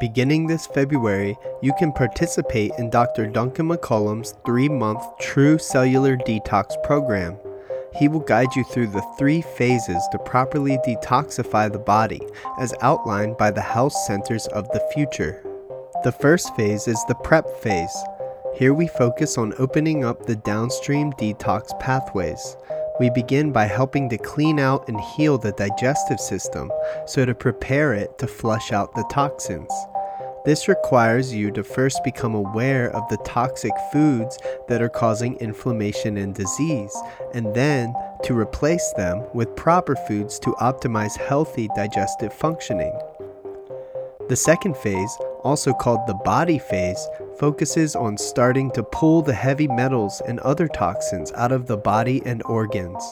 Beginning this February, you can participate in Dr. Duncan McCollum's 3-month True Cellular Detox program. He will guide you through the 3 phases to properly detoxify the body, as outlined by the Health Centers of the Future. The first phase is the prep phase. Here we focus on opening up the downstream detox pathways. We begin by helping to clean out and heal the digestive system, so to prepare it to flush out the toxins. This requires you to first become aware of the toxic foods that are causing inflammation and disease, and then to replace them with proper foods to optimize healthy digestive functioning. The second phase, also called the body phase, focuses on starting to pull the heavy metals and other toxins out of the body and organs.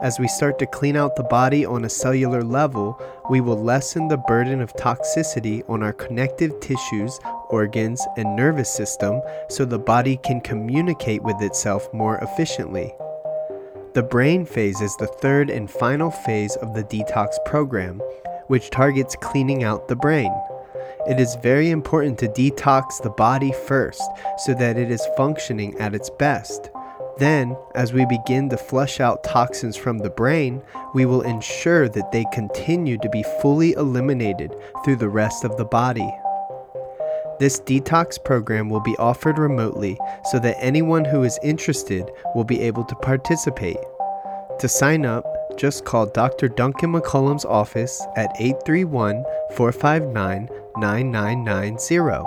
As we start to clean out the body on a cellular level, we will lessen the burden of toxicity on our connective tissues, organs, and nervous system so the body can communicate with itself more efficiently. The brain phase is the third and final phase of the detox program, which targets cleaning out the brain. It is very important to detox the body first so that it is functioning at its best. Then, as we begin to flush out toxins from the brain, we will ensure that they continue to be fully eliminated through the rest of the body. This detox program will be offered remotely so that anyone who is interested will be able to participate. To sign up, just call Dr. Duncan McCollum's office at 831-459-9990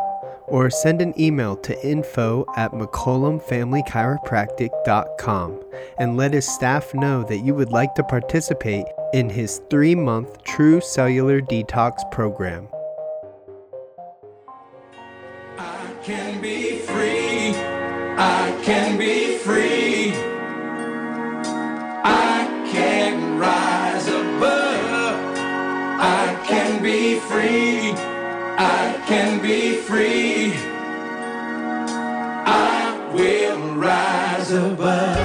or send an email to info@McCollumFamilyChiropractic.com and let his staff know that you would like to participate in his 3-month True Cellular Detox program. I can be free. I can be free. I can rise above. I can be free. I can be free. I will rise above.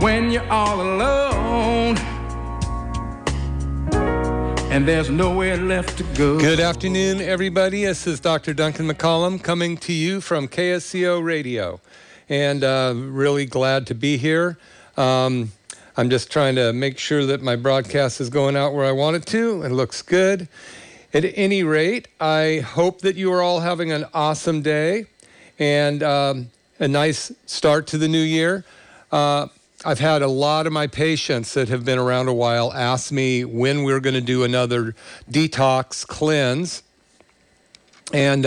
When you're all alone and there's nowhere left to go. Good afternoon, everybody. This is Dr. Duncan McCollum coming to you from KSCO Radio. And really glad to be here. I'm just trying to make sure that my broadcast is going out where I want it to. It looks good. At any rate, I hope that you are all having an awesome day and a nice start to the new year. I've had a lot of my patients that have been around a while ask me when we're going to do another detox cleanse. And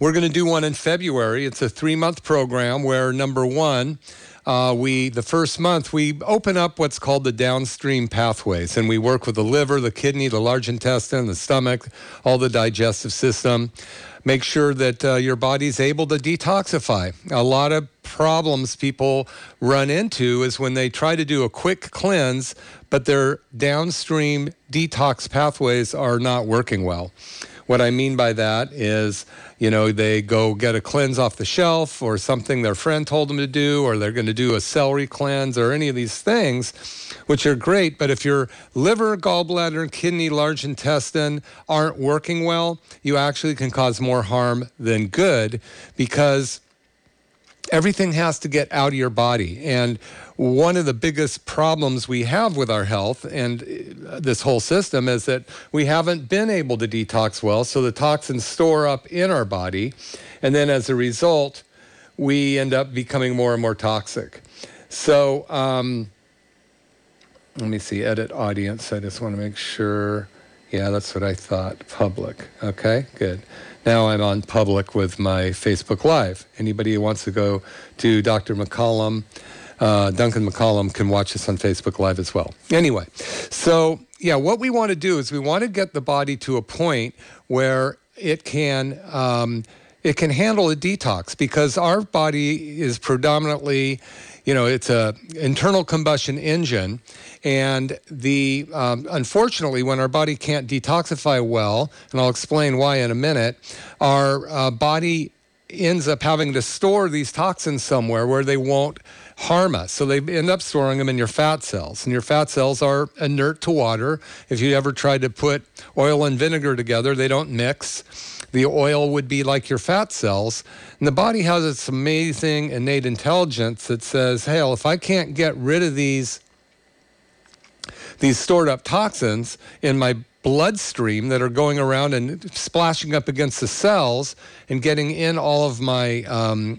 we're going to do one in February. It's a 3-month program where, number one, the first month, we open up what's called the downstream pathways, and we work with the liver, the kidney, the large intestine, the stomach, all the digestive system. Make sure that your body's able to detoxify. A lot of problems people run into is when they try to do a quick cleanse, but their downstream detox pathways are not working well. What I mean by that is, they go get a cleanse off the shelf or something their friend told them to do, or they're going to do a celery cleanse or any of these things, which are great. But if your liver, gallbladder, kidney, large intestine aren't working well, you actually can cause more harm than good because everything has to get out of your body. And one of the biggest problems we have with our health and this whole system is that we haven't been able to detox well, so the toxins store up in our body, and then as a result, we end up becoming more and more toxic. So, let me see, edit audience. I just want to make sure. Yeah, that's what I thought, public. Okay, good. Now I'm on public with my Facebook Live. Anybody who wants to go to Dr. McCollum, Duncan McCollum, can watch this on Facebook Live as well. Anyway, so yeah, what we want to do is we want to get the body to a point where it can handle a detox, because our body is predominantly, you know, it's an internal combustion engine, and the unfortunately, when our body can't detoxify well, and I'll explain why in a minute, our body ends up having to store these toxins somewhere where they won't harm us. So they end up storing them in your fat cells, and your fat cells are inert to water. If you ever tried to put oil and vinegar together, they don't mix. The oil would be like your fat cells, and the body has this amazing innate intelligence that says, hey, well, if I can't get rid of these stored up toxins in my bloodstream that are going around and splashing up against the cells and getting in all of my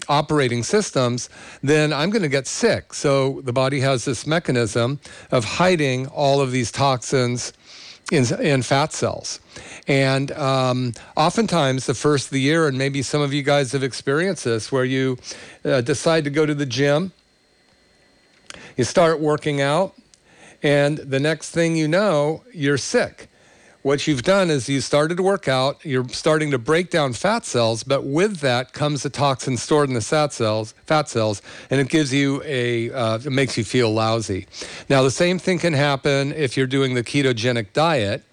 operating systems, then I'm going to get sick. So the body has this mechanism of hiding all of these toxins in fat cells. And oftentimes the first of the year, and maybe some of you guys have experienced this, where you decide to go to the gym, you start working out, and the next thing you know, you're sick. What you've done is you started to work out, you're starting to break down fat cells, but with that comes the toxin stored in the fat cells, and it gives you it makes you feel lousy. Now, the same thing can happen if you're doing the ketogenic diet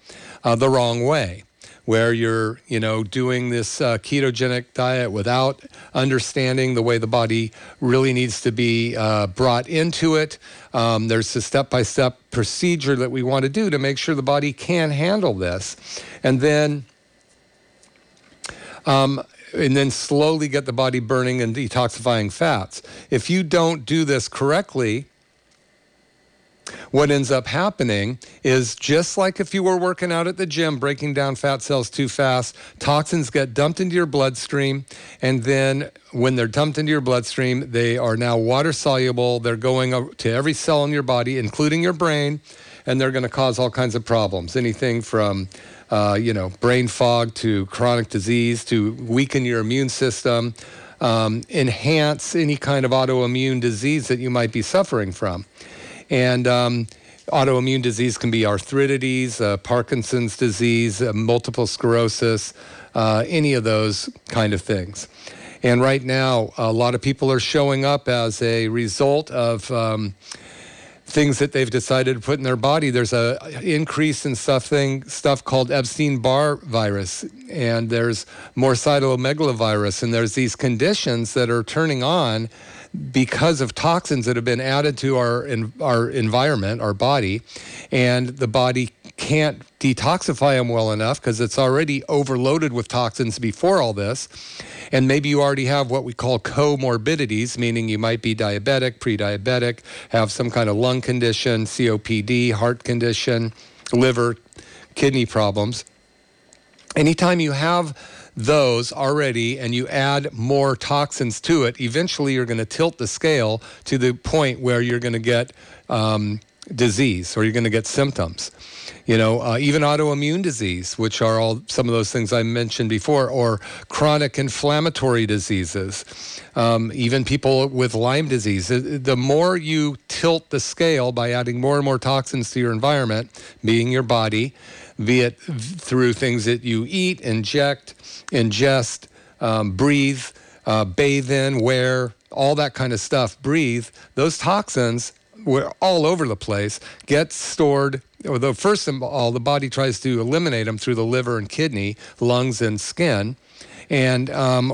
the wrong way, where you're, you know, doing this ketogenic diet without understanding the way the body really needs to be brought into it. There's a step-by-step procedure that we want to do to make sure the body can handle this, and then slowly get the body burning and detoxifying fats. If you don't do this correctly, what ends up happening is, just like if you were working out at the gym, breaking down fat cells too fast, toxins get dumped into your bloodstream, and then when they're dumped into your bloodstream, they are now water-soluble. They're going to every cell in your body, including your brain, and they're going to cause all kinds of problems, anything from brain fog to chronic disease to weaken your immune system, enhance any kind of autoimmune disease that you might be suffering from. And autoimmune disease can be arthritides, Parkinson's disease, multiple sclerosis, any of those kind of things. And right now, a lot of people are showing up as a result of things that they've decided to put in their body. There's an increase in stuff called Epstein-Barr virus, and there's more cytomegalovirus, and there's these conditions that are turning on because of toxins that have been added to our environment, our body, and the body can't detoxify them well enough because it's already overloaded with toxins before all this. And maybe you already have what we call comorbidities, meaning you might be diabetic, pre-diabetic, have some kind of lung condition, COPD, heart condition, liver, kidney problems. Anytime you have those already and you add more toxins to it, eventually you're going to tilt the scale to the point where you're going to get disease, or you're going to get symptoms. You know, even autoimmune disease, which are all some of those things I mentioned before, or chronic inflammatory diseases, even people with Lyme disease. The more you tilt the scale by adding more and more toxins to your environment, being your body, be it through things that you eat, ingest, breathe, bathe in, wear, all that kind of stuff, breathe, those toxins were all over the place, get stored. Although first of all, the body tries to eliminate them through the liver and kidney, lungs and skin. And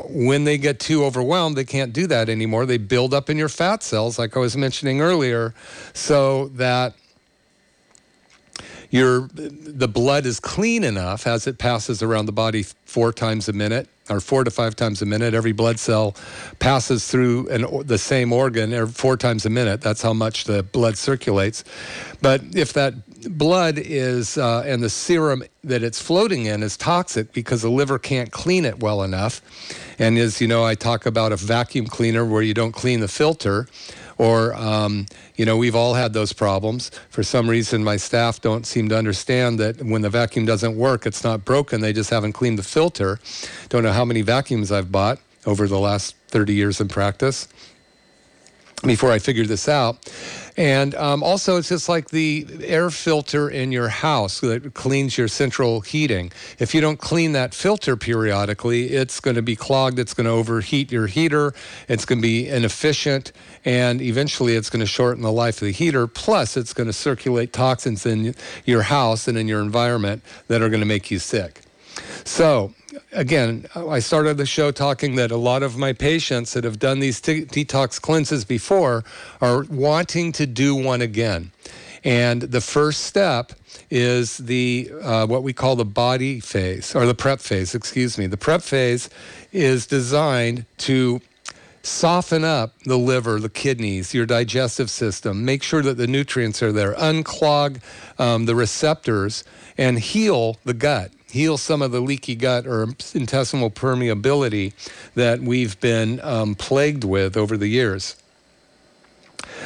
when they get too overwhelmed, they can't do that anymore. They build up in your fat cells, like I was mentioning earlier, so that the blood is clean enough as it passes around the body 4 times a minute, or 4 to 5 times a minute. Every blood cell passes through the same organ 4 times a minute. That's how much the blood circulates. But if that blood is, and the serum that it's floating in is toxic because the liver can't clean it well enough, and as you know, I talk about a vacuum cleaner where you don't clean the filter, or, we've all had those problems. For some reason, my staff don't seem to understand that when the vacuum doesn't work, it's not broken. They just haven't cleaned the filter. Don't know how many vacuums I've bought over the last 30 years in practice. before I figured this out. And also, it's just like the air filter in your house that cleans your central heating. If you don't clean that filter periodically, it's going to be clogged. It's going to overheat your heater. It's going to be inefficient. And eventually, it's going to shorten the life of the heater. Plus, it's going to circulate toxins in your house and in your environment that are going to make you sick. So, again, I started the show talking that a lot of my patients that have done these detox cleanses before are wanting to do one again. And the first step is the what we call the body phase, or the prep phase, excuse me. The prep phase is designed to soften up the liver, the kidneys, your digestive system, make sure that the nutrients are there, unclog the receptors, and heal the gut. Heal some of the leaky gut or intestinal permeability that we've been plagued with over the years.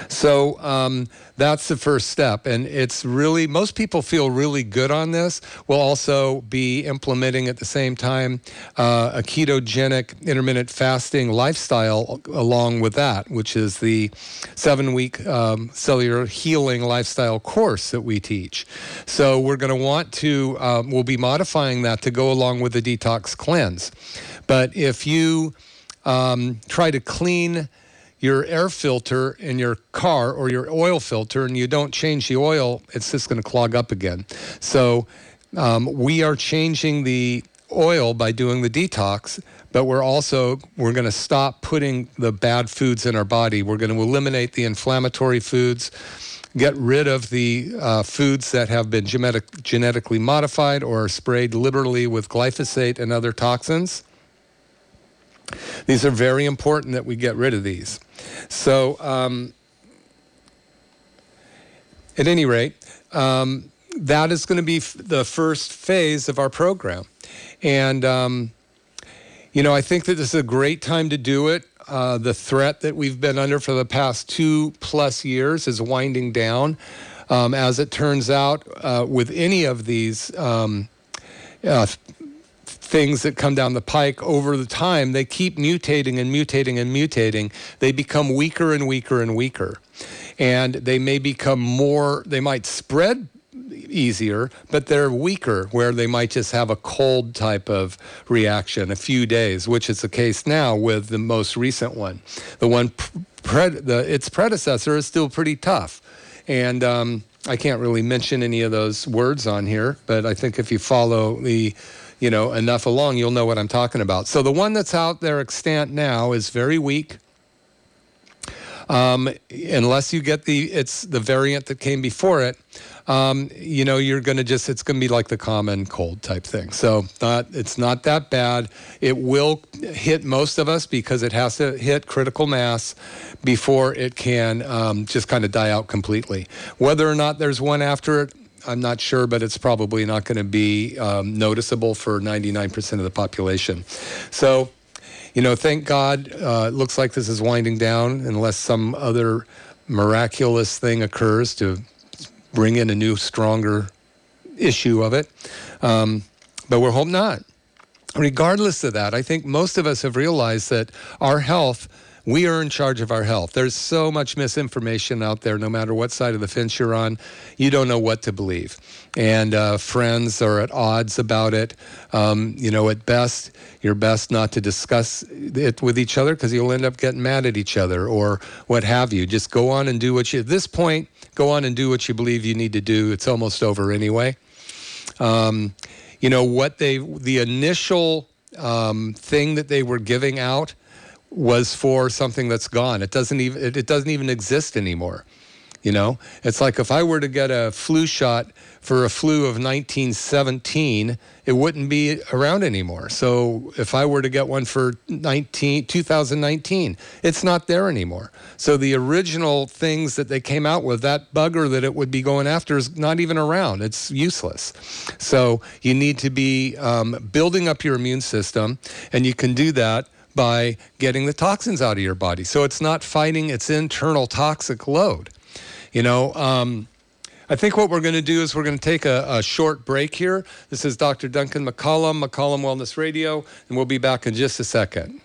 So that's the first step. And it's really, most people feel really good on this. We'll also be implementing at the same time a ketogenic intermittent fasting lifestyle along with that, which is the 7-week cellular healing lifestyle course that we teach. So we're going to want to, we'll be modifying that to go along with the detox cleanse. But if you try to clean your air filter in your car or your oil filter, and you don't change the oil, it's just going to clog up again. So we are changing the oil by doing the detox, but we're going to stop putting the bad foods in our body. We're going to eliminate the inflammatory foods, get rid of the foods that have been genetically modified or sprayed liberally with glyphosate and other toxins. These are very important that we get rid of these. So at any rate, that is going to be the first phase of our program. And, you know, I think that this is a great time to do it. The threat that we've been under for the past 2+ years is winding down. As it turns out, with any of these things that come down the pike over the time, they keep mutating and mutating and mutating. They become weaker and weaker and weaker. And they may become more, they might spread easier, but they're weaker, where they might just have a cold type of reaction, a few days, which is the case now with the most recent one. The one, its predecessor is still pretty tough. And I can't really mention any of those words on here, but I think if you follow the enough along, you'll know what I'm talking about. So the one that's out there extant now is very weak. Unless you get the variant that came before it, you're going to it's going to be like the common cold type thing. So it's not that bad. It will hit most of us because it has to hit critical mass before it can just kind of die out completely. Whether or not there's one after it, I'm not sure, but it's probably not going to be noticeable for 99% of the population. So, thank God. It looks like this is winding down unless some other miraculous thing occurs to bring in a new, stronger issue of it. But we'll hope not. Regardless of that, I think most of us have realized that our health, we are in charge of our health. There's so much misinformation out there, no matter what side of the fence you're on. You don't know what to believe. And friends are at odds about it. At best, you're best not to discuss it with each other because you'll end up getting mad at each other or what have you. Just go on and do what you, at this point, go on and do what you believe you need to do. It's almost over anyway. The initial thing that they were giving out was for something that's gone. It doesn't even exist anymore. It's like if I were to get a flu shot for a flu of 1917, it wouldn't be around anymore. So if I were to get one for 2019, it's not there anymore. So the original things that they came out with, that bugger that it would be going after, is not even around. It's useless. So you need to be building up your immune system, and you can do that by getting the toxins out of your body. So it's not fighting its internal toxic load. I think what we're going to do is we're going to take a short break here. This is Dr. Duncan McCollum, McCollum Wellness Radio, and we'll be back in just a second.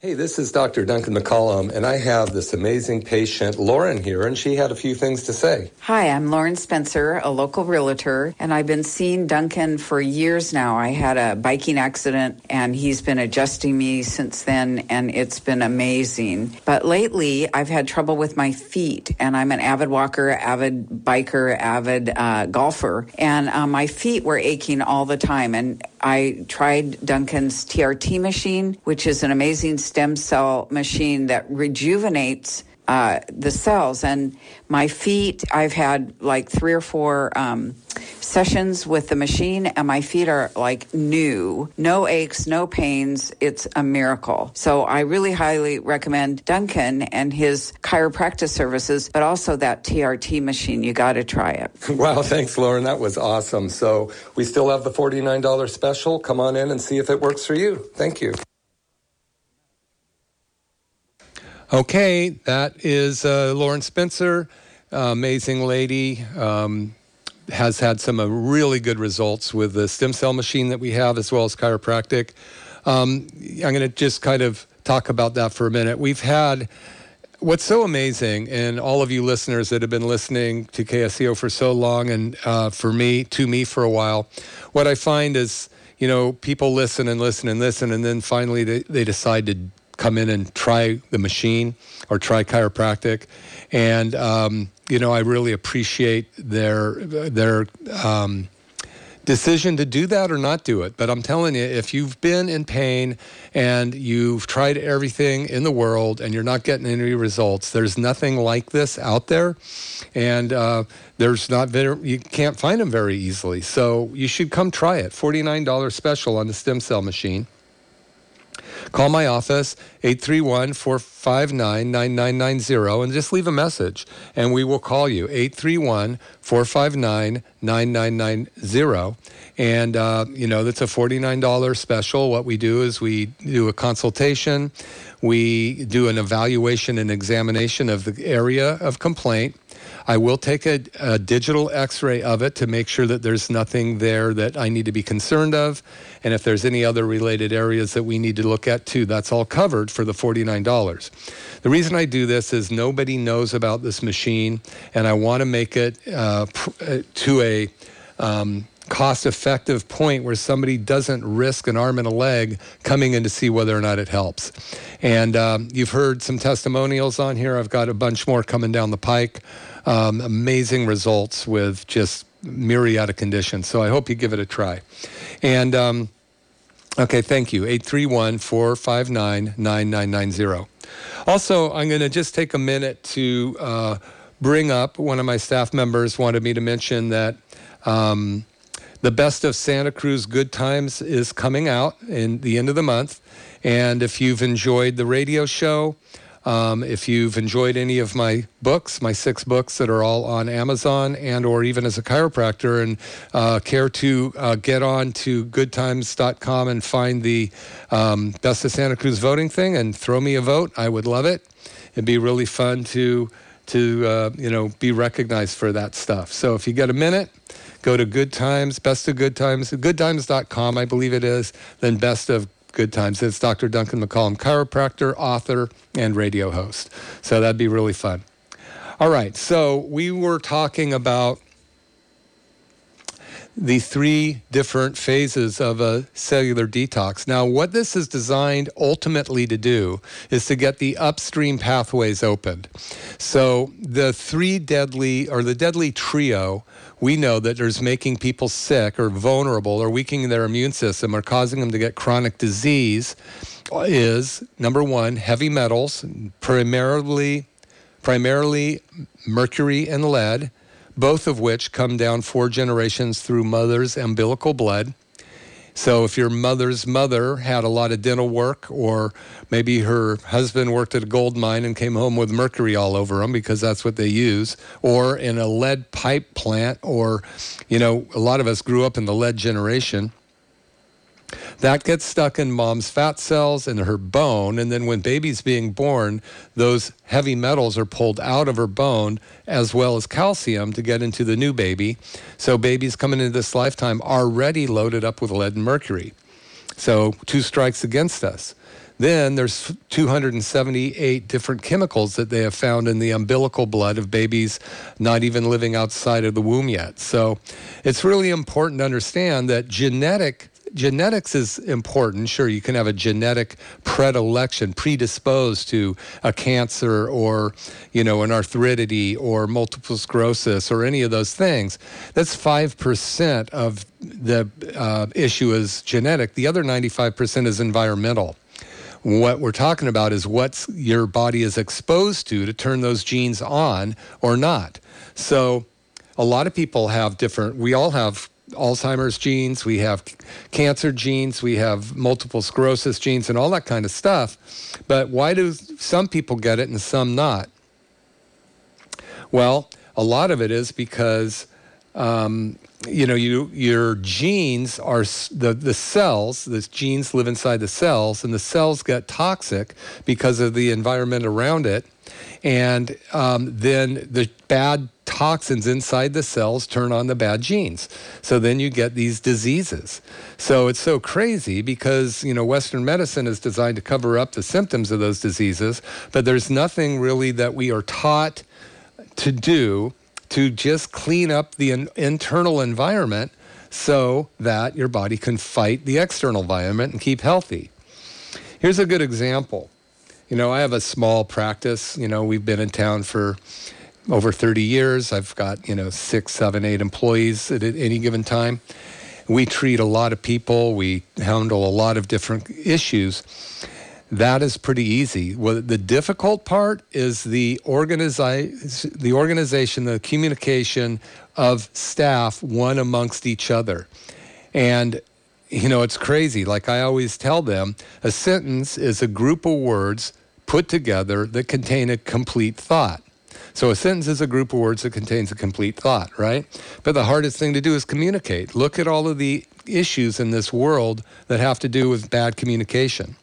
Hey, this is Dr. Duncan McCollum, and I have this amazing patient, Lauren, here, and she had a few things to say. Hi, I'm Lauren Spencer, a local realtor, and I've been seeing Duncan for years now. I had a biking accident, and he's been adjusting me since then, and it's been amazing. But lately, I've had trouble with my feet, and I'm an avid walker, avid biker, avid golfer, and my feet were aching all the time, and I tried Duncan's TRT machine, which is an amazing stem cell machine that rejuvenates the cells. And my feet, I've had like 3 or 4 sessions with the machine, and my feet are like new. No aches, no pains. It's a miracle. So I really highly recommend Duncan and his chiropractic services, but also that TRT machine. You got to try it. Wow, thanks, Lauren. That was awesome. So we still have the $49 special. Come on in and see if it works for you. Thank you. Okay, that is Lauren Spencer, amazing lady, has had some really good results with the stem cell machine that we have, as well as chiropractic. I'm going to just kind of talk about that for a minute. We've had, what's so amazing, and all of you listeners that have been listening to KSCO for so long and to me for a while, what I find is, you know, people listen and listen and listen, and then finally they decide to come in and try the machine or try chiropractic. And, you know, I really appreciate their decision to do that or not do it. But I'm telling you, if you've been in pain and you've tried everything in the world and you're not getting any results, there's nothing like this out there. And you can't find them very easily. So you should come try it. $49 special on the stem cell machine. Call my office, 831-459-9990, and just leave a message, and we will call you, 831-459-9990. And, you know, that's a $49 special. What we do is we do a consultation. We do an evaluation and examination of the area of complaint. I will take a digital x-ray of it to make sure that there's nothing there that I need to be concerned of. And if there's any other related areas that we need to look at too, that's all covered for the $49. The reason I do this is nobody knows about this machine, and I want to make it to a cost-effective point where somebody doesn't risk an arm and a leg coming in to see whether or not it helps. And you've heard some testimonials on here. I've got a bunch more coming down the pike. Amazing results with just myriad of conditions. So I hope you give it a try. And, okay, thank you. 831-459-9990. Also, I'm going to just take a minute to bring up, one of my staff members wanted me to mention that the Best of Santa Cruz Good Times is coming out in the end of the month. And if you've enjoyed the radio show, if you've enjoyed any of my books, my 6 books that are all on Amazon, and or even as a chiropractor, and care to get on to goodtimes.com and find the Best of Santa Cruz voting thing and throw me a vote, I would love it. It'd be really fun to be recognized for that stuff. So if you get a minute, go to Good Times, Best of Good Times, goodtimes.com, I believe it is, then Best of Good Times. It's Dr. Duncan McCollum, chiropractor, author, and radio host. So that'd be really fun. All right, so we were talking about the 3 different phases of a cellular detox. Now, what this is designed ultimately to do is to get the upstream pathways opened. So the 3 deadly, or the deadly trio, we know that there's making people sick or vulnerable or weakening their immune system or causing them to get chronic disease is, number 1, heavy metals, primarily mercury and lead, both of which come down 4 generations through mother's umbilical blood. So if your mother's mother had a lot of dental work, or maybe her husband worked at a gold mine and came home with mercury all over him because that's what they use, or in a lead pipe plant, or, you know, a lot of us grew up in the lead generation. That gets stuck in mom's fat cells and her bone, and then when baby's being born, those heavy metals are pulled out of her bone, as well as calcium, to get into the new baby. So babies coming into this lifetime already loaded up with lead and mercury. So two strikes against us. Then there's 278 different chemicals that they have found in the umbilical blood of babies not even living outside of the womb yet. So it's really important to understand that genetics is important. Sure, you can have a genetic predilection, predisposed to a cancer or, you know, an arthritis or multiple sclerosis or any of those things. That's 5% of the issue is genetic. The other 95% is environmental. What we're talking about is what your body is exposed to turn those genes on or not. So a lot of people have different, we all have Alzheimer's genes, we have cancer genes, we have multiple sclerosis genes and all that kind of stuff. But why do some people get it and some not? Well, a lot of it is because, your genes are the cells, the genes live inside the cells, and the cells get toxic because of the environment around it. And then the bad toxins inside the cells turn on the bad genes. So then you get these diseases. So it's so crazy because, you know, Western medicine is designed to cover up the symptoms of those diseases, but there's nothing really that we are taught to do to just clean up the internal environment so that your body can fight the external environment and keep healthy. Here's a good example. You know, I have a small practice. You know, we've been in town for over 30 years. I've got, 6, 7, 8 employees at any given time. We treat a lot of people. We handle a lot of different issues. That is pretty easy. Well, the difficult part is the organization, the communication of staff, one amongst each other. And, it's crazy. Like I always tell them, a sentence is a group of words put together that contain a complete thought. So a sentence is a group of words that contains a complete thought, right? But the hardest thing to do is communicate. Look at all of the issues in this world that have to do with bad communication.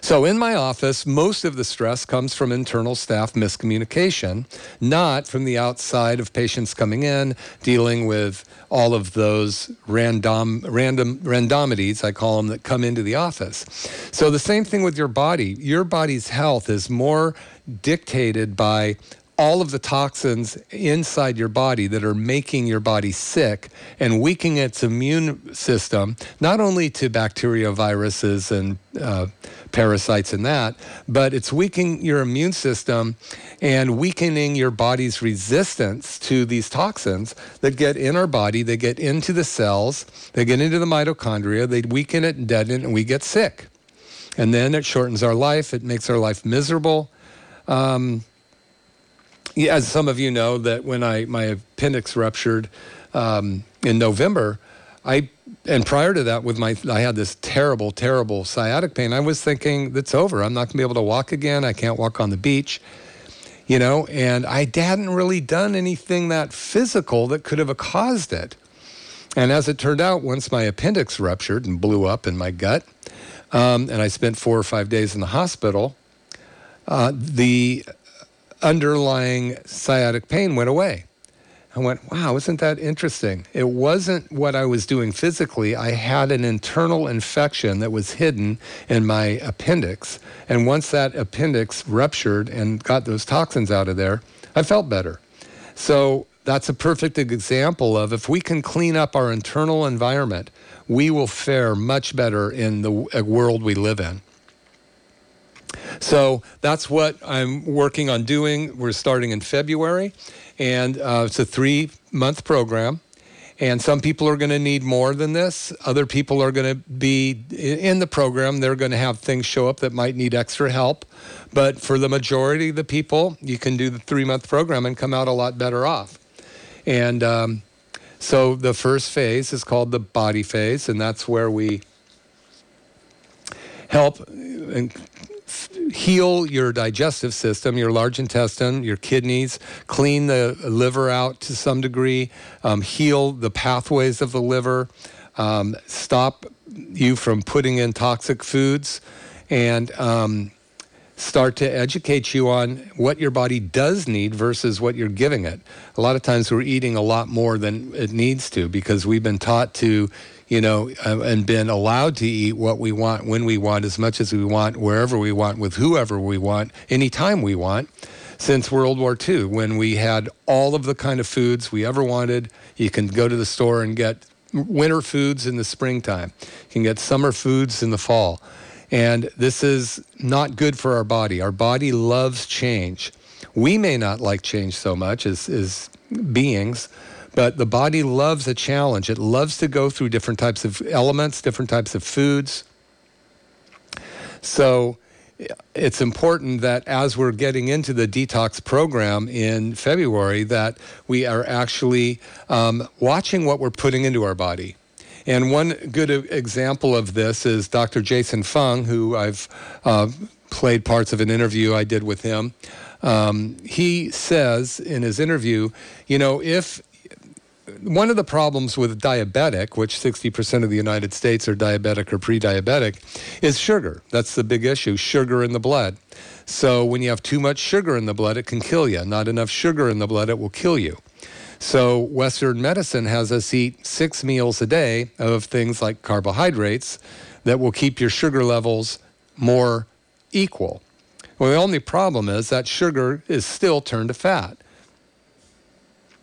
So in my office, most of the stress comes from internal staff miscommunication, not from the outside of patients coming in, dealing with all of those randomities, I call them, that come into the office. So the same thing with your body. Your body's health is more dictated by all of the toxins inside your body that are making your body sick and weakening its immune system, not only to bacteria, viruses, and parasites and that, but it's weakening your immune system and weakening your body's resistance to these toxins that get in our body, they get into the cells, they get into the mitochondria, they weaken it and deaden it, and we get sick. And then it shortens our life, it makes our life miserable. As some of you know, that when my appendix ruptured in November, and prior to that, I had this terrible, terrible sciatic pain. I was thinking, that's over. I'm not going to be able to walk again. I can't walk on the beach, and I hadn't really done anything that physical that could have caused it. And as it turned out, once my appendix ruptured and blew up in my gut, and I spent 4 or 5 days in the hospital, the underlying sciatic pain went away. I went, wow, isn't that interesting? It wasn't what I was doing physically. I had an internal infection that was hidden in my appendix. And once that appendix ruptured and got those toxins out of there, I felt better. So that's a perfect example of if we can clean up our internal environment, we will fare much better in the world we live in. So that's what I'm working on doing. We're starting in February, and it's a 3-month program. And some people are going to need more than this. Other people are going to be in the program. They're going to have things show up that might need extra help. But for the majority of the people, you can do the 3-month program and come out a lot better off. And so the first phase is called the body phase, and that's where we help and heal your digestive system, your large intestine, your kidneys, clean the liver out to some degree, heal the pathways of the liver, stop you from putting in toxic foods, and start to educate you on what your body does need versus what you're giving it. A lot of times we're eating a lot more than it needs to because we've been taught to, you know, and been allowed to eat what we want, when we want, as much as we want, wherever we want, with whoever we want, anytime we want, since World War II, when we had all of the kind of foods we ever wanted. You can go to the store and get winter foods in the springtime. You can get summer foods in the fall. And this is not good for our body. Our body loves change. We may not like change so much as beings, but the body loves a challenge. It loves to go through different types of elements, different types of foods. So it's important that as we're getting into the detox program in February, that we are actually watching what we're putting into our body. And one good example of this is Dr. Jason Fung, who I've played parts of an interview I did with him. He says in his interview, you know, if one of the problems with diabetic, which 60% of the United States are diabetic or pre-diabetic, is sugar. That's the big issue, sugar in the blood. So when you have too much sugar in the blood, it can kill you. Not enough sugar in the blood, it will kill you. So Western medicine has us eat 6 meals a day of things like carbohydrates that will keep your sugar levels more equal. Well, the only problem is that sugar is still turned to fat.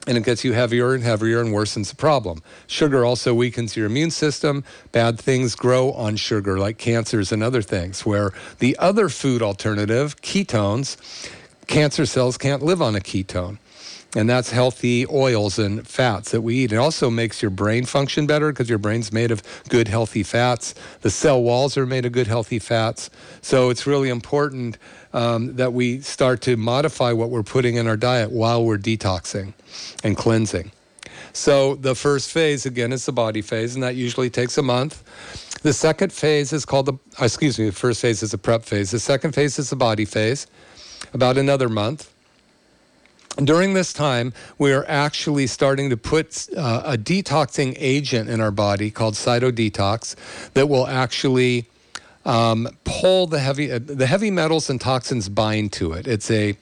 And it gets you heavier and heavier and worsens the problem. Sugar also weakens your immune system. Bad things grow on sugar, like cancers and other things, where the other food alternative, ketones, cancer cells can't live on a ketone. And that's healthy oils and fats that we eat. It also makes your brain function better because your brain's made of good, healthy fats. The cell walls are made of good, healthy fats. So it's really important that we start to modify what we're putting in our diet while we're detoxing and cleansing. So the first phase, again, is the body phase, and that usually takes a month. The second phase is called the first phase is the prep phase. The second phase is the body phase, about another month. During this time, we are actually starting to put a detoxing agent in our body called Cytodetox that will actually pull the heavy metals and toxins bind to it. It's a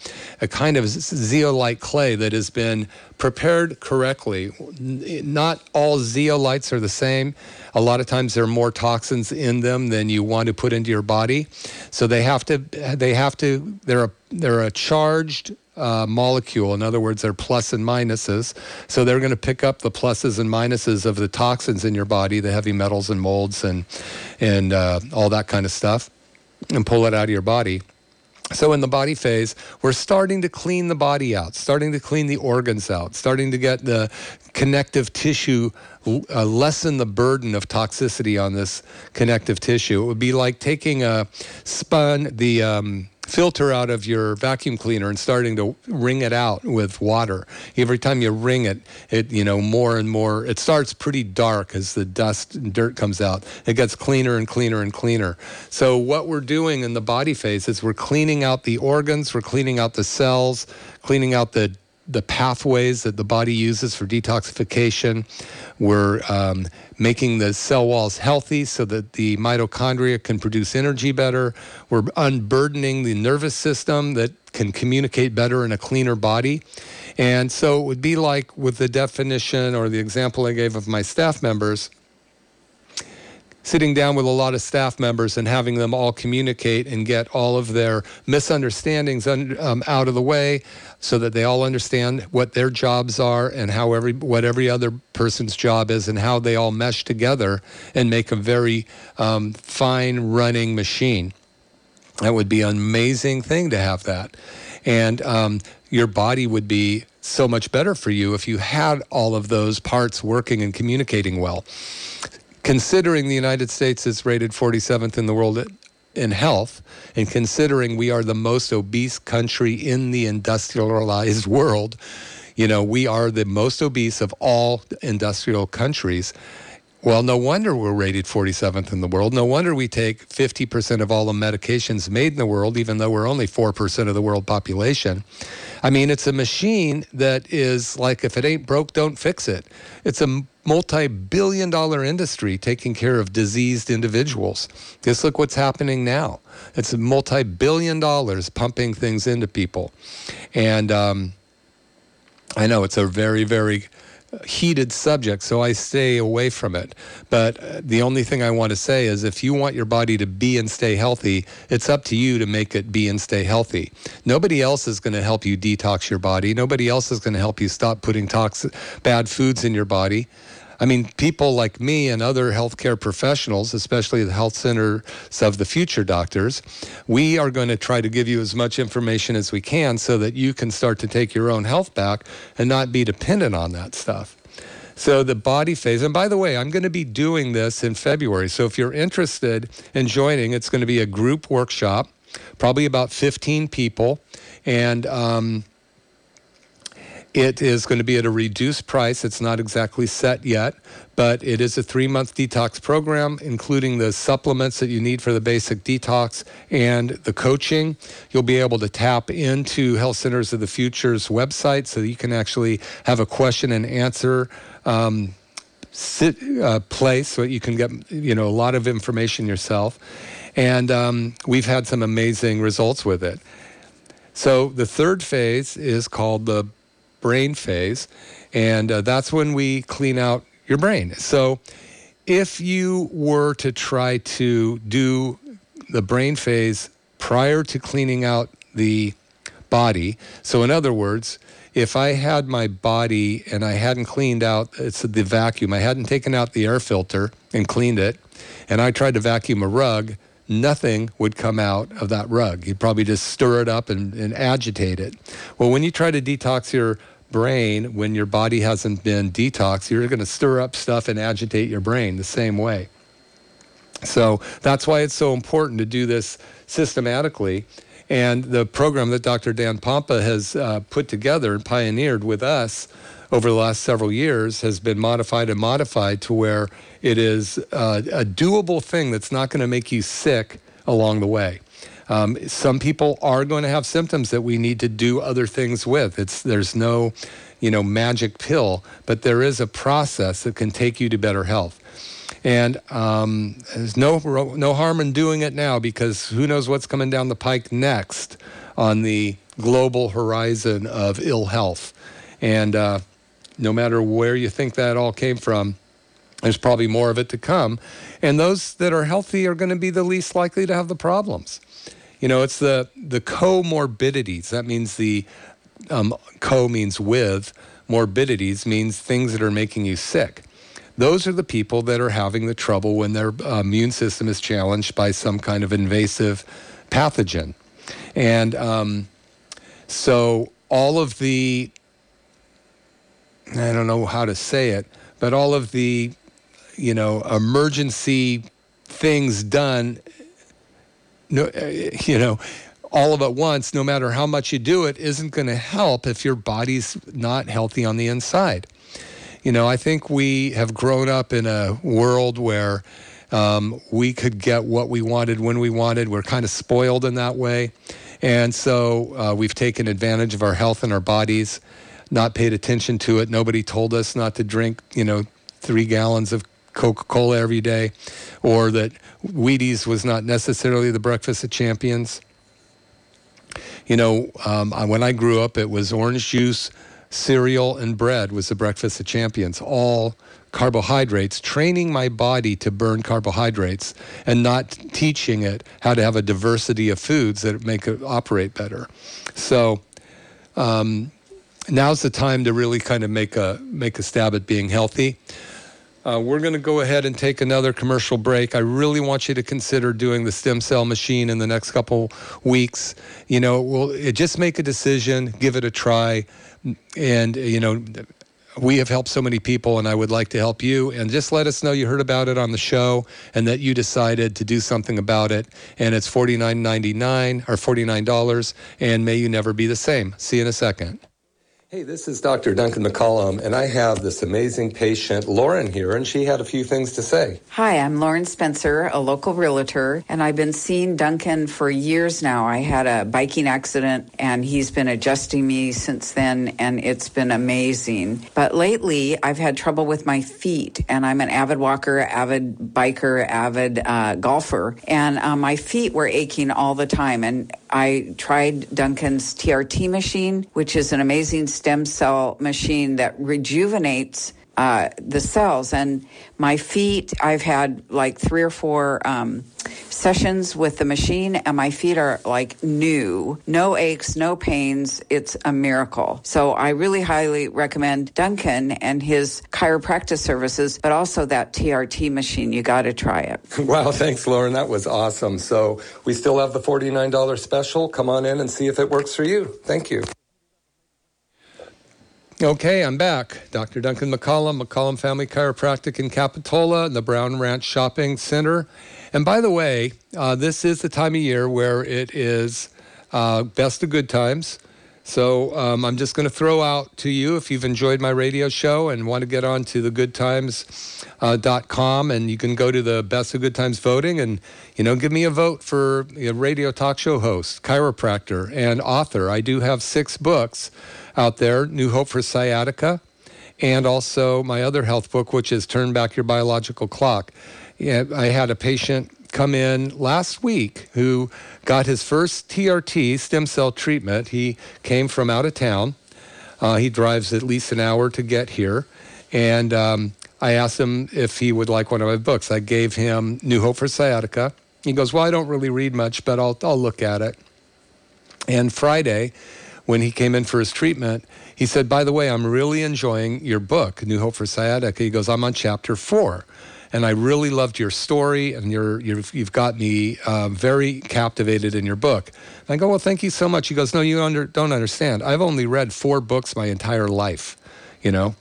kind of zeolite clay that has been prepared correctly. Not all zeolites are the same. A lot of times there are more toxins in them than you want to put into your body. So they're a charged molecule. In other words, they're plus and minuses. So they're going to pick up the pluses and minuses of the toxins in your body, the heavy metals and molds and all that kind of stuff, and pull it out of your body. So in the body phase, we're starting to clean the body out, starting to clean the organs out, starting to get the connective tissue, lessen the burden of toxicity on this connective tissue. It would be like taking a filter out of your vacuum cleaner and starting to wring it out with water. Every time you wring it, more and more, it starts pretty dark as the dust and dirt comes out. It gets cleaner and cleaner and cleaner. So what we're doing in the body phase is we're cleaning out the organs, we're cleaning out the cells, cleaning out the pathways that the body uses for detoxification. We're making the cell walls healthy so that the mitochondria can produce energy better. We're unburdening the nervous system that can communicate better in a cleaner body. And so it would be like with the definition or the example I gave of my staff members, sitting down with a lot of staff members and having them all communicate and get all of their misunderstandings out of the way so that they all understand what their jobs are and how what every other person's job is and how they all mesh together and make a very fine-running machine. That would be an amazing thing to have that. And your body would be so much better for you if you had all of those parts working and communicating well. Considering the United States is rated 47th in the world in health, and considering we are the most obese country in the industrialized world, we are the most obese of all industrial countries. Well, no wonder we're rated 47th in the world. No wonder we take 50% of all the medications made in the world, even though we're only 4% of the world population. I mean, it's a machine that is like, if it ain't broke, don't fix it. It's a multi-billion-dollar industry taking care of diseased individuals. Just look what's happening now. It's multi-billion dollars pumping things into people. And I know it's a very, very heated subject, so I stay away from it. But the only thing I want to say is if you want your body to be and stay healthy, it's up to you to make it be and stay healthy. Nobody else is going to help you detox your body. Nobody else is going to help you stop putting toxic, bad foods in your body. I mean, people like me and other healthcare professionals, especially the Health Centers of the Future doctors, we are going to try to give you as much information as we can so that you can start to take your own health back and not be dependent on that stuff. So the body phase, and by the way, I'm going to be doing this in February. So if you're interested in joining, it's going to be a group workshop, probably about 15 people, and it is going to be at a reduced price. It's not exactly set yet, but it is a 3-month detox program, including the supplements that you need for the basic detox and the coaching. You'll be able to tap into Health Centers of the Future's website so that you can actually have a question and answer place so that you can get a lot of information yourself. And we've had some amazing results with it. So the third phase is called the brain phase, and that's when we clean out your brain. So if you were to try to do the brain phase prior to cleaning out the body, so in other words, if I had my body and I hadn't cleaned out, it's the vacuum, I hadn't taken out the air filter and cleaned it, and I tried to vacuum a rug, nothing would come out of that rug. You'd probably just stir it up and agitate it. Well, when you try to detox your brain, when your body hasn't been detoxed, you're going to stir up stuff and agitate your brain the same way. So that's why it's so important to do this systematically. And the program that Dr. Dan Pompa has put together and pioneered with us over the last several years has been modified and modified to where it is a doable thing that's not going to make you sick along the way. Some people are going to have symptoms that we need to do other things with. There's no, magic pill, but there is a process that can take you to better health. And there's no harm in doing it now, because who knows what's coming down the pike next on the global horizon of ill health. And no matter where you think that all came from, there's probably more of it to come. And those that are healthy are going to be the least likely to have the problems. It's the comorbidities. That means the co means with, morbidities means things that are making you sick. Those are the people that are having the trouble when their immune system is challenged by some kind of invasive pathogen. And so all of the, I don't know how to say it, but all of the, emergency things done, all of at once, no matter how much you do it, isn't going to help if your body's not healthy on the inside. I think we have grown up in a world where we could get what we wanted when we wanted. We're kind of spoiled in that way. And so we've taken advantage of our health and our bodies, not paid attention to it. Nobody told us not to drink, 3 gallons of Coca-Cola every day, or that Wheaties was not necessarily the breakfast of champions. When I grew up, it was orange juice, cereal and bread was the breakfast of champions, all carbohydrates, training my body to burn carbohydrates and not teaching it how to have a diversity of foods that make it operate better. So now's the time to really kind of make a stab at being healthy. We're going to go ahead and take another commercial break. I really want you to consider doing the stem cell machine in the next couple weeks. Just make a decision, give it a try. And, we have helped so many people, and I would like to help you. And just let us know you heard about it on the show and that you decided to do something about it. And it's $49.99 or $49, and may you never be the same. See you in a second. Hey, this is Dr. Duncan McCollum, and I have this amazing patient, Lauren, here, and she had a few things to say. Hi, I'm Lauren Spencer, a local realtor, and I've been seeing Duncan for years now. I had a biking accident, and he's been adjusting me since then, and it's been amazing. But lately, I've had trouble with my feet, and I'm an avid walker, avid biker, avid golfer, and my feet were aching all the time, and I tried Duncan's TRT machine, which is an amazing stem cell machine that rejuvenates the cells. And my feet, I've had like 3 or 4 sessions with the machine, and my feet are like new. No aches, no pains. It's a miracle. So I really highly recommend Duncan and his chiropractic services, but also that TRT machine. You got to try it. Wow, thanks, Lauren. That was awesome. So we still have the $49 special. Come on in and see if it works for you. Thank you. Okay, I'm back. Dr. Duncan McCollum, McCollum Family Chiropractic in Capitola, in the Brown Ranch Shopping Center. And by the way, this is the time of year where it is best of good times. So I'm just going to throw out to you, if you've enjoyed my radio show and want to get on to thegoodtimes.com, and you can go to the Best of Good Times voting and, you know, give me a vote for a radio talk show host, chiropractor, and author. I do have 6 books out there, New Hope for Sciatica, and also my other health book, which is Turn Back Your Biological Clock. I had a patient come in last week who got his first TRT stem cell treatment. He came from out of town. He drives at least an hour to get here. And I asked him if he would like one of my books. I gave him New Hope for Sciatica. He goes, well, I don't really read much, but I'll look at it. And Friday, when he came in for his treatment, he said, by the way, I'm really enjoying your book, New Hope for Sciatica. He goes, I'm on chapter 4. And I really loved your story, and you've got me very captivated in your book. And I go, well, thank you so much. He goes, no, you don't understand. I've only read 4 books my entire life, you know,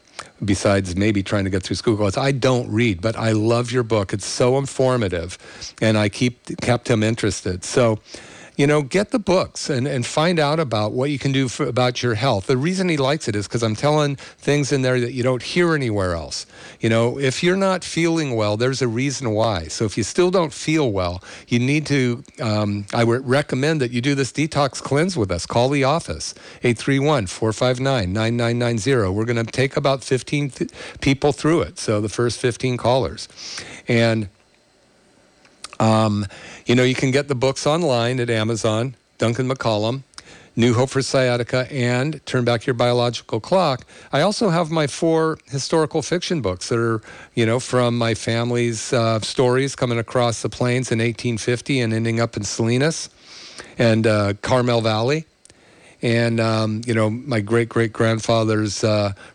besides maybe trying to get through school. He goes, I don't read, but I love your book. It's so informative, and I kept him interested. So, you know, get the books and find out about what you can do about your health. The reason he likes it is because I'm telling things in there that you don't hear anywhere else. You know, if you're not feeling well, there's a reason why. So if you still don't feel well, you need to, I would recommend that you do this detox cleanse with us. Call the office, 831-459-9990. We're going to take about 15 people through it, so the first 15 callers. And you know, you can get the books online at Amazon, Duncan McCollum, New Hope for Sciatica, and Turn Back Your Biological Clock. I also have my 4 historical fiction books that are, you know, from my family's stories coming across the plains in 1850 and ending up in Salinas and Carmel Valley. And, you know, my great-great-grandfather's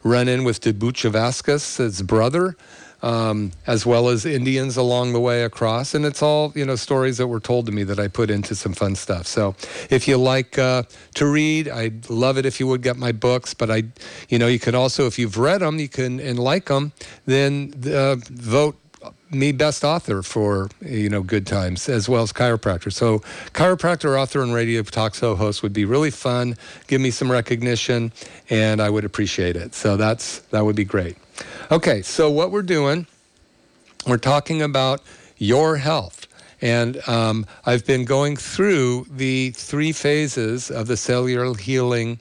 run-in with Dubucha Vasquez, his brother, as well as Indians along the way across. And it's all, you know, stories that were told to me that I put into some fun stuff. So if you like to read, I'd love it if you would get my books. But, you know, you can also, if you've read them and like them, then vote me best author for, you know, Good Times, as well as chiropractor. So chiropractor, author, and radio talk show host would be really fun. Give me some recognition, and I would appreciate it. So that would be great. Okay, so what we're doing, we're talking about your health. And I've been going through the 3 phases of the cellular healing,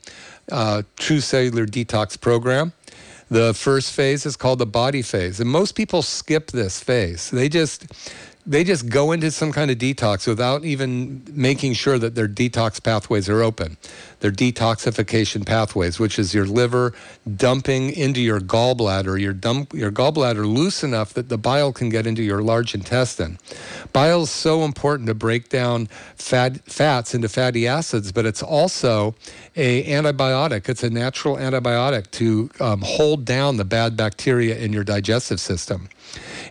True Cellular Detox program. The first phase is called the body phase. And most people skip this phase. They just go into some kind of detox without even making sure that their detox pathways are open. Their detoxification pathways, which is your liver dumping into your gallbladder, your gallbladder loose enough that the bile can get into your large intestine. Bile is so important to break down fats into fatty acids, but it's also an antibiotic. It's a natural antibiotic to hold down the bad bacteria in your digestive system.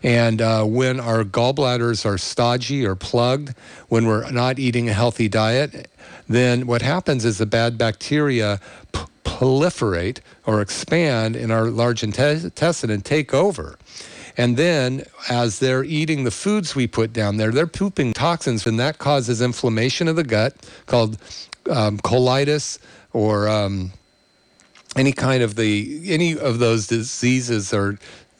And when our gallbladders are stodgy or plugged, when we're not eating a healthy diet, then what happens is the bad bacteria proliferate or expand in our large intestine and take over. And then as they're eating the foods we put down there, they're pooping toxins, and that causes inflammation of the gut called colitis or any of those diseases or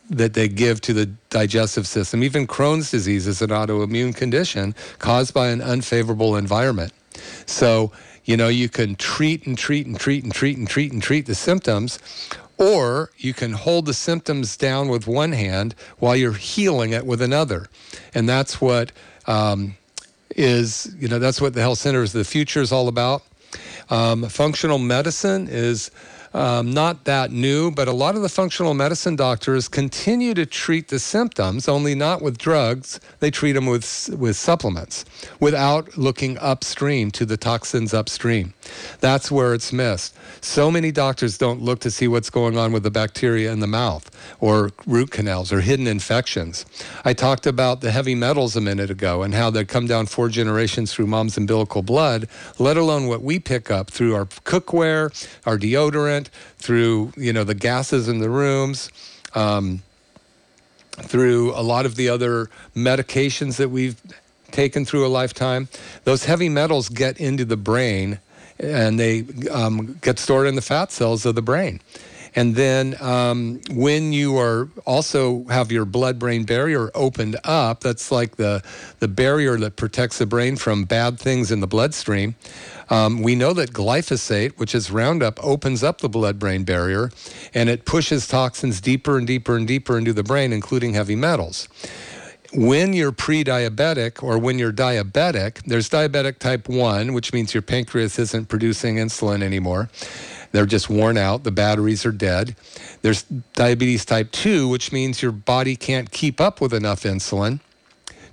that they give to the digestive system. Even Crohn's disease is an autoimmune condition caused by an unfavorable environment. So, you know, you can treat the symptoms, or you can hold the symptoms down with one hand while you're healing it with another. And that's what that's what the Health Centers of the Future is all about. Functional medicine is not that new, but a lot of the functional medicine doctors continue to treat the symptoms, only not with drugs. They treat them with supplements without looking upstream to the toxins upstream. That's where it's missed. So many doctors don't look to see what's going on with the bacteria in the mouth or root canals or hidden infections. I talked about the heavy metals a minute ago and how they come down 4 generations through mom's umbilical blood, let alone what we pick up through our cookware, our deodorant, through, you know, the gases in the rooms, through a lot of the other medications that we've taken through a lifetime. Those heavy metals get into the brain, and they get stored in the fat cells of the brain. And then when you are also have your blood-brain barrier opened up, that's like the barrier that protects the brain from bad things in the bloodstream. We know that glyphosate, which is Roundup, opens up the blood-brain barrier, and it pushes toxins deeper and deeper and deeper into the brain, including heavy metals. When you're pre-diabetic or when you're diabetic, there's diabetic type 1, which means your pancreas isn't producing insulin anymore. They're just worn out. The batteries are dead. There's diabetes type 2, which means your body can't keep up with enough insulin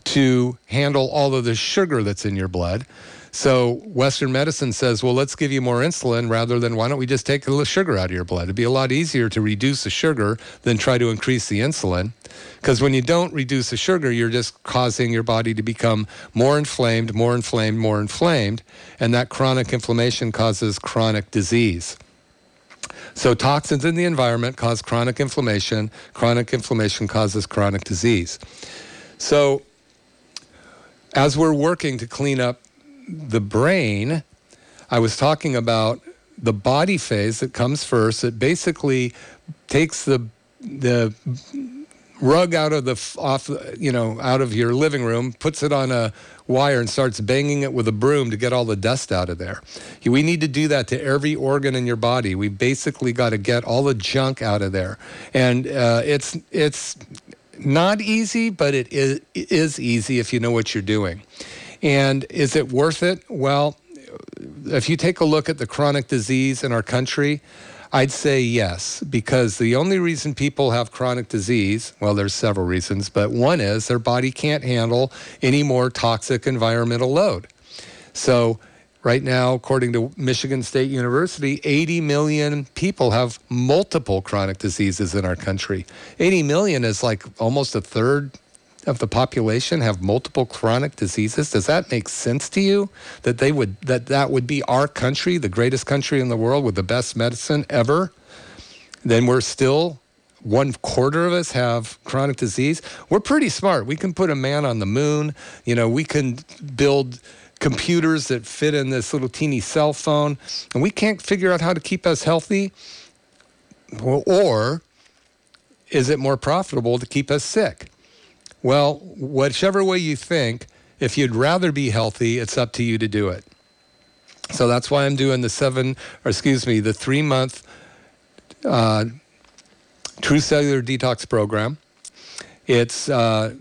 to handle all of the sugar that's in your blood. So Western medicine says, well, let's give you more insulin rather than why don't we just take a little sugar out of your blood? It'd be a lot easier to reduce the sugar than try to increase the insulin, because when you don't reduce the sugar, you're just causing your body to become more inflamed, more inflamed, more inflamed, and that chronic inflammation causes chronic disease. So toxins in the environment cause chronic inflammation. Chronic inflammation causes chronic disease. So as we're working to clean up the brain, I was talking about the body phase that comes first. It basically takes the rug out of your living room, puts it on a wire, and starts banging it with a broom to get all the dust out of there. We need to do that to every organ in your body. We basically got to get all the junk out of there, and it's not easy, but it is easy if you know what you're doing. And is it worth it? Well, if you take a look at the chronic disease in our country, I'd say yes, because the only reason people have chronic disease, well, there's several reasons, but one is their body can't handle any more toxic environmental load. So right now, according to Michigan State University, 80 million people have multiple chronic diseases in our country. 80 million is like almost a third of the population have multiple chronic diseases. Does that make sense to you? That they would that would be our country, the greatest country in the world with the best medicine ever? Then we're still 1/4 of us have chronic disease. We're pretty smart. We can put a man on the moon. You know, we can build computers that fit in this little teeny cell phone, and we can't figure out how to keep us healthy. Or is it more profitable to keep us sick? Well, whichever way you think, if you'd rather be healthy, it's up to you to do it. So that's why I'm doing the 3-month True Cellular Detox program. It's a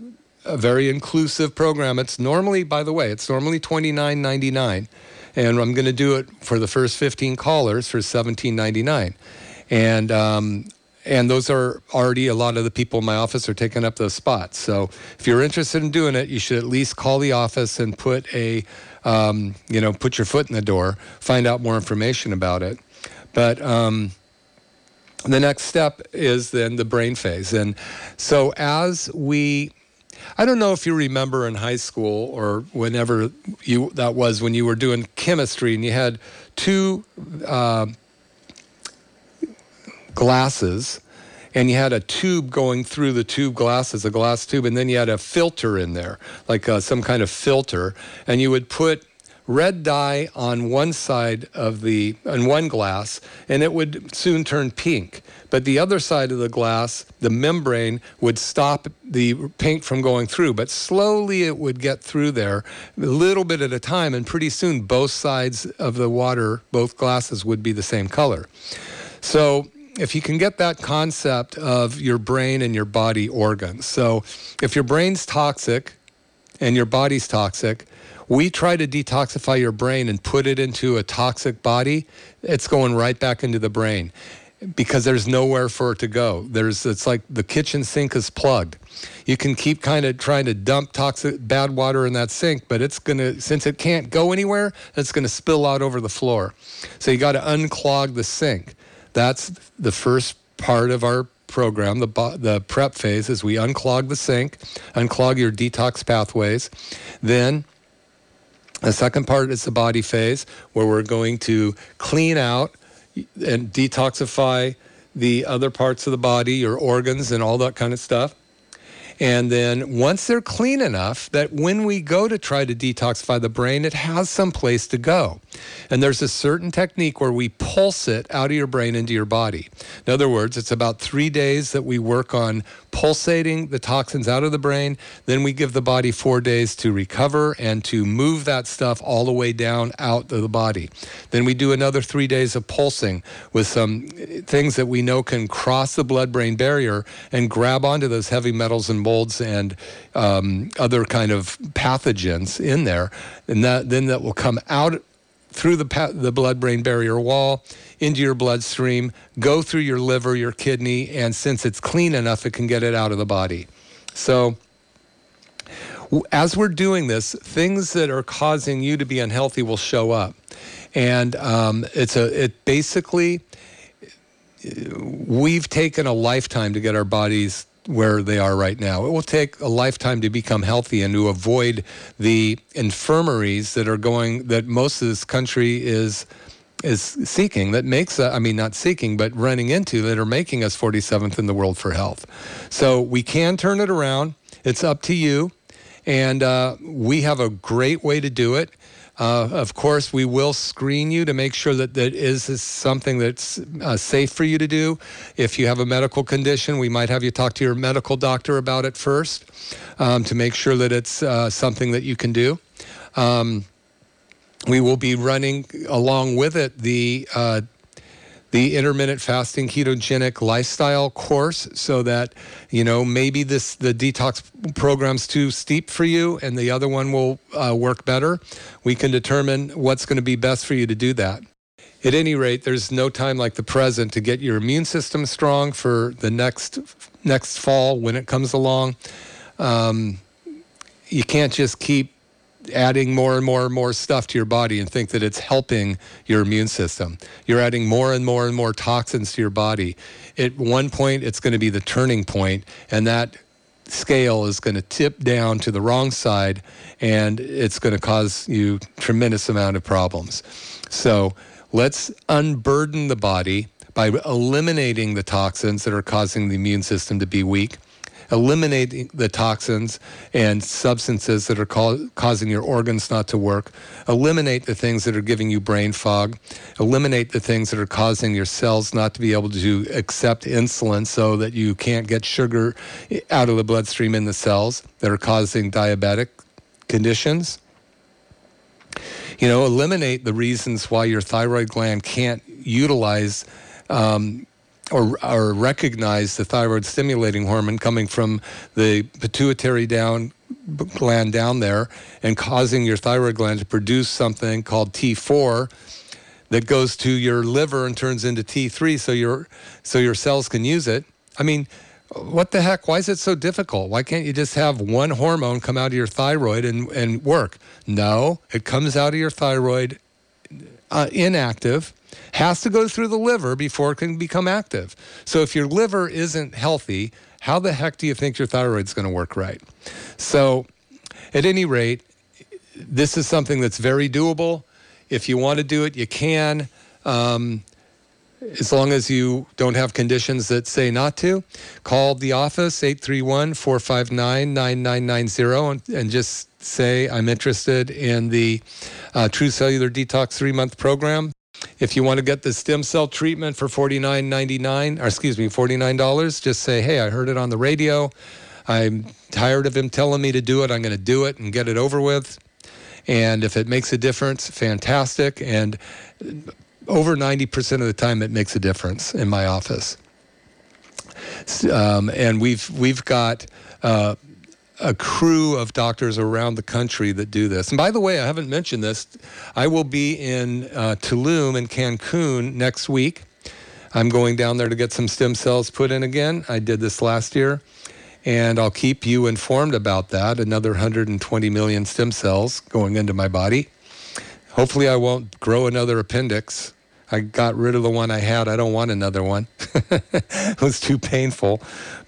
very inclusive program. It's normally, by the way, $29.99, and I'm going to do it for the first 15 callers for $17.99, and those are already, a lot of the people in my office are taking up those spots. So if you're interested in doing it, you should at least call the office and put your foot in the door, find out more information about it. But the next step is then the brain phase. And so I don't know if you remember in high school or when you were doing chemistry and you had two glasses, and you had a tube going through the tube glasses, a glass tube, and then you had a filter in there, like some kind of filter, and you would put red dye on one side of the, on one glass, and it would soon turn pink. But the other side of the glass, the membrane, would stop the paint from going through. But slowly it would get through there, a little bit at a time, and pretty soon both sides of the water, both glasses, would be the same color. So if you can get that concept of your brain and your body organs. So if your brain's toxic and your body's toxic, we try to detoxify your brain and put it into a toxic body, it's going right back into the brain, because there's nowhere for it to go. It's like the kitchen sink is plugged. You can keep kind of trying to dump toxic bad water in that sink, but it's going to, since it can't go anywhere, it's going to spill out over the floor. So you got to unclog the sink. That's the first part of our program, the prep phase, is we unclog the sink, unclog your detox pathways. Then the second part is the body phase, where we're going to clean out and detoxify the other parts of the body, your organs and all that kind of stuff. And then once they're clean enough that when we go to try to detoxify the brain, it has some place to go. And there's a certain technique where we pulse it out of your brain into your body. In other words, it's about 3 days that we work on pulsating the toxins out of the brain. Then we give the body 4 days to recover and to move that stuff all the way down out of the body. Then we do another 3 days of pulsing with some things that we know can cross the blood-brain barrier and grab onto those heavy metals and molds and other kind of pathogens in there. And that will come out through the blood-brain barrier wall, into your bloodstream, go through your liver, your kidney, and since it's clean enough, it can get it out of the body. So as we're doing this, things that are causing you to be unhealthy will show up. And we've taken a lifetime to get our bodies where they are right now. It will take a lifetime to become healthy and to avoid the infirmaries that most of this country is seeking, that makes, I mean, not seeking, but running into, that are making us 47th in the world for health. So we can turn it around. It's up to you. And we have a great way to do it. Of course, we will screen you to make sure that that is something that's safe for you to do. If you have a medical condition, we might have you talk to your medical doctor about it first to make sure that it's something that you can do. We will be running along with it the intermittent fasting ketogenic lifestyle course, so that, you know, maybe the detox program's too steep for you and the other one will work better. We can determine what's going to be best for you to do that. At any rate, there's no time like the present to get your immune system strong for the next fall when it comes along. You can't just keep adding more and more and more stuff to your body and think that it's helping your immune system. You're adding more and more and more toxins to your body. At one point, it's going to be the turning point, and that scale is going to tip down to the wrong side, and it's going to cause you tremendous amount of problems. So let's unburden the body by eliminating the toxins that are causing the immune system to be weak. Eliminating the toxins and substances that are causing your organs not to work. Eliminate the things that are giving you brain fog. Eliminate the things that are causing your cells not to be able to accept insulin, so that you can't get sugar out of the bloodstream in the cells that are causing diabetic conditions. You know, eliminate the reasons why your thyroid gland can't utilize or recognize the thyroid-stimulating hormone coming from the pituitary gland down there and causing your thyroid gland to produce something called T4 that goes to your liver and turns into T3 so your cells can use it. I mean, what the heck? Why is it so difficult? Why can't you just have one hormone come out of your thyroid and work? No, it comes out of your thyroid inactive, has to go through the liver before it can become active. So if your liver isn't healthy, how the heck do you think your thyroid's going to work right? So at any rate, this is something that's very doable. If you want to do it, you can. as long as you don't have conditions that say not to, call the office, 831-459-9990, and just say, I'm interested in the True Cellular Detox 3-month program. If you want to get the stem cell treatment for $49, just say, hey, I heard it on the radio. I'm tired of him telling me to do it. I'm going to do it and get it over with. And if it makes a difference, fantastic. And over 90% of the time, it makes a difference in my office. And we've got a crew of doctors around the country that do this. And by the way, I haven't mentioned this. I will be in Tulum and Cancun next week. I'm going down there to get some stem cells put in again. I did this last year. And I'll keep you informed about that. Another 120 million stem cells going into my body. Hopefully I won't grow another appendix. I got rid of the one I had. I don't want another one. It was too painful.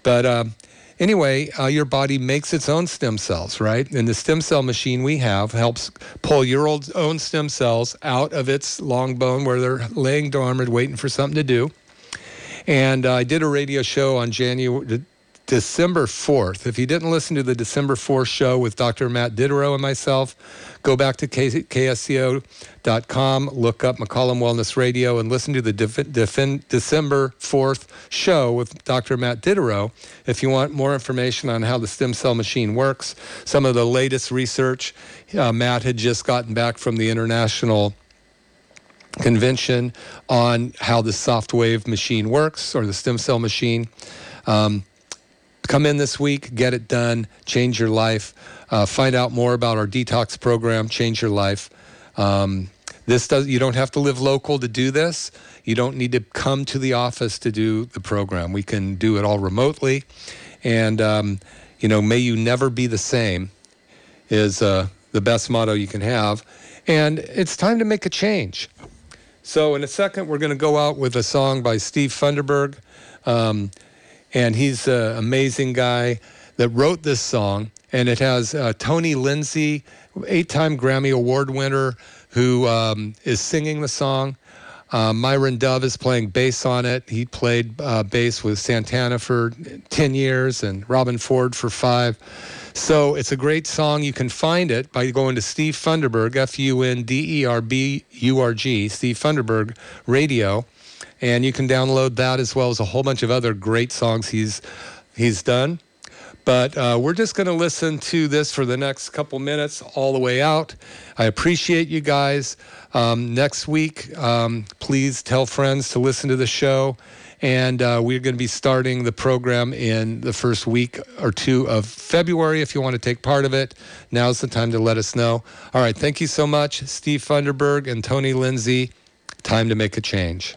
But anyway, your body makes its own stem cells, right? And the stem cell machine we have helps pull your own stem cells out of its long bone where they're laying dormant waiting for something to do. And I did a radio show on December 4th. If you didn't listen to the December 4th show with Dr. Matt Diderot and myself, go back to KSCO.com, look up McCollum Wellness Radio, and listen to the December 4th show with Dr. Matt Diderot if you want more information on how the stem cell machine works, some of the latest research. Matt had just gotten back from the international convention on how the soft wave machine works, or the stem cell machine. Come in this week, get it done, change your life. Find out more about our detox program, change your life. You don't have to live local to do this. You don't need to come to the office to do the program. We can do it all remotely. And, may you never be the same is the best motto you can have. And it's time to make a change. So in a second, we're going to go out with a song by Steve Funderburg. And he's an amazing guy that wrote this song. And it has Tony Lindsay, 8-time Grammy Award winner, who is singing the song. Myron Dove is playing bass on it. He played bass with Santana for 10 years and Robin Ford for 5. So it's a great song. You can find it by going to Steve Funderburg, Funderburg, Steve Funderburg Radio. And you can download that as well as a whole bunch of other great songs he's done. But we're just going to listen to this for the next couple minutes all the way out. I appreciate you guys. Next week, please tell friends to listen to the show. And we're going to be starting the program in the first week or two of February. If you want to take part of it, now's the time to let us know. All right, thank you so much, Steve Funderburg and Tony Lindsay. Time to make a change.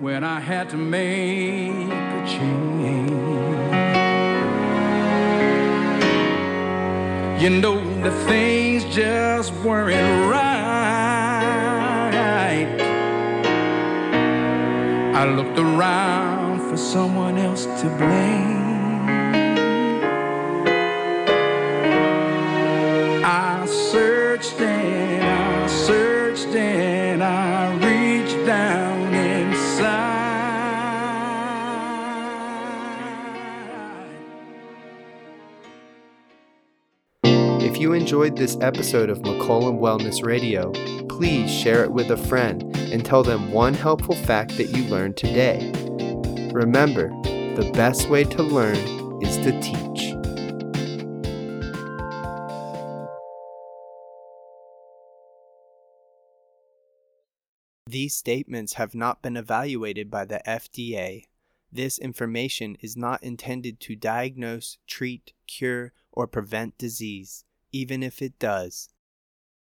When I had to make a change, you know the things just weren't right. I looked around for someone else to blame. I searched and I searched and I reached down. If you enjoyed this episode of McCollum Wellness Radio, please share it with a friend and tell them one helpful fact that you learned today. Remember, the best way to learn is to teach. These statements have not been evaluated by the FDA. This information is not intended to diagnose, treat, cure, or prevent disease, even if it does.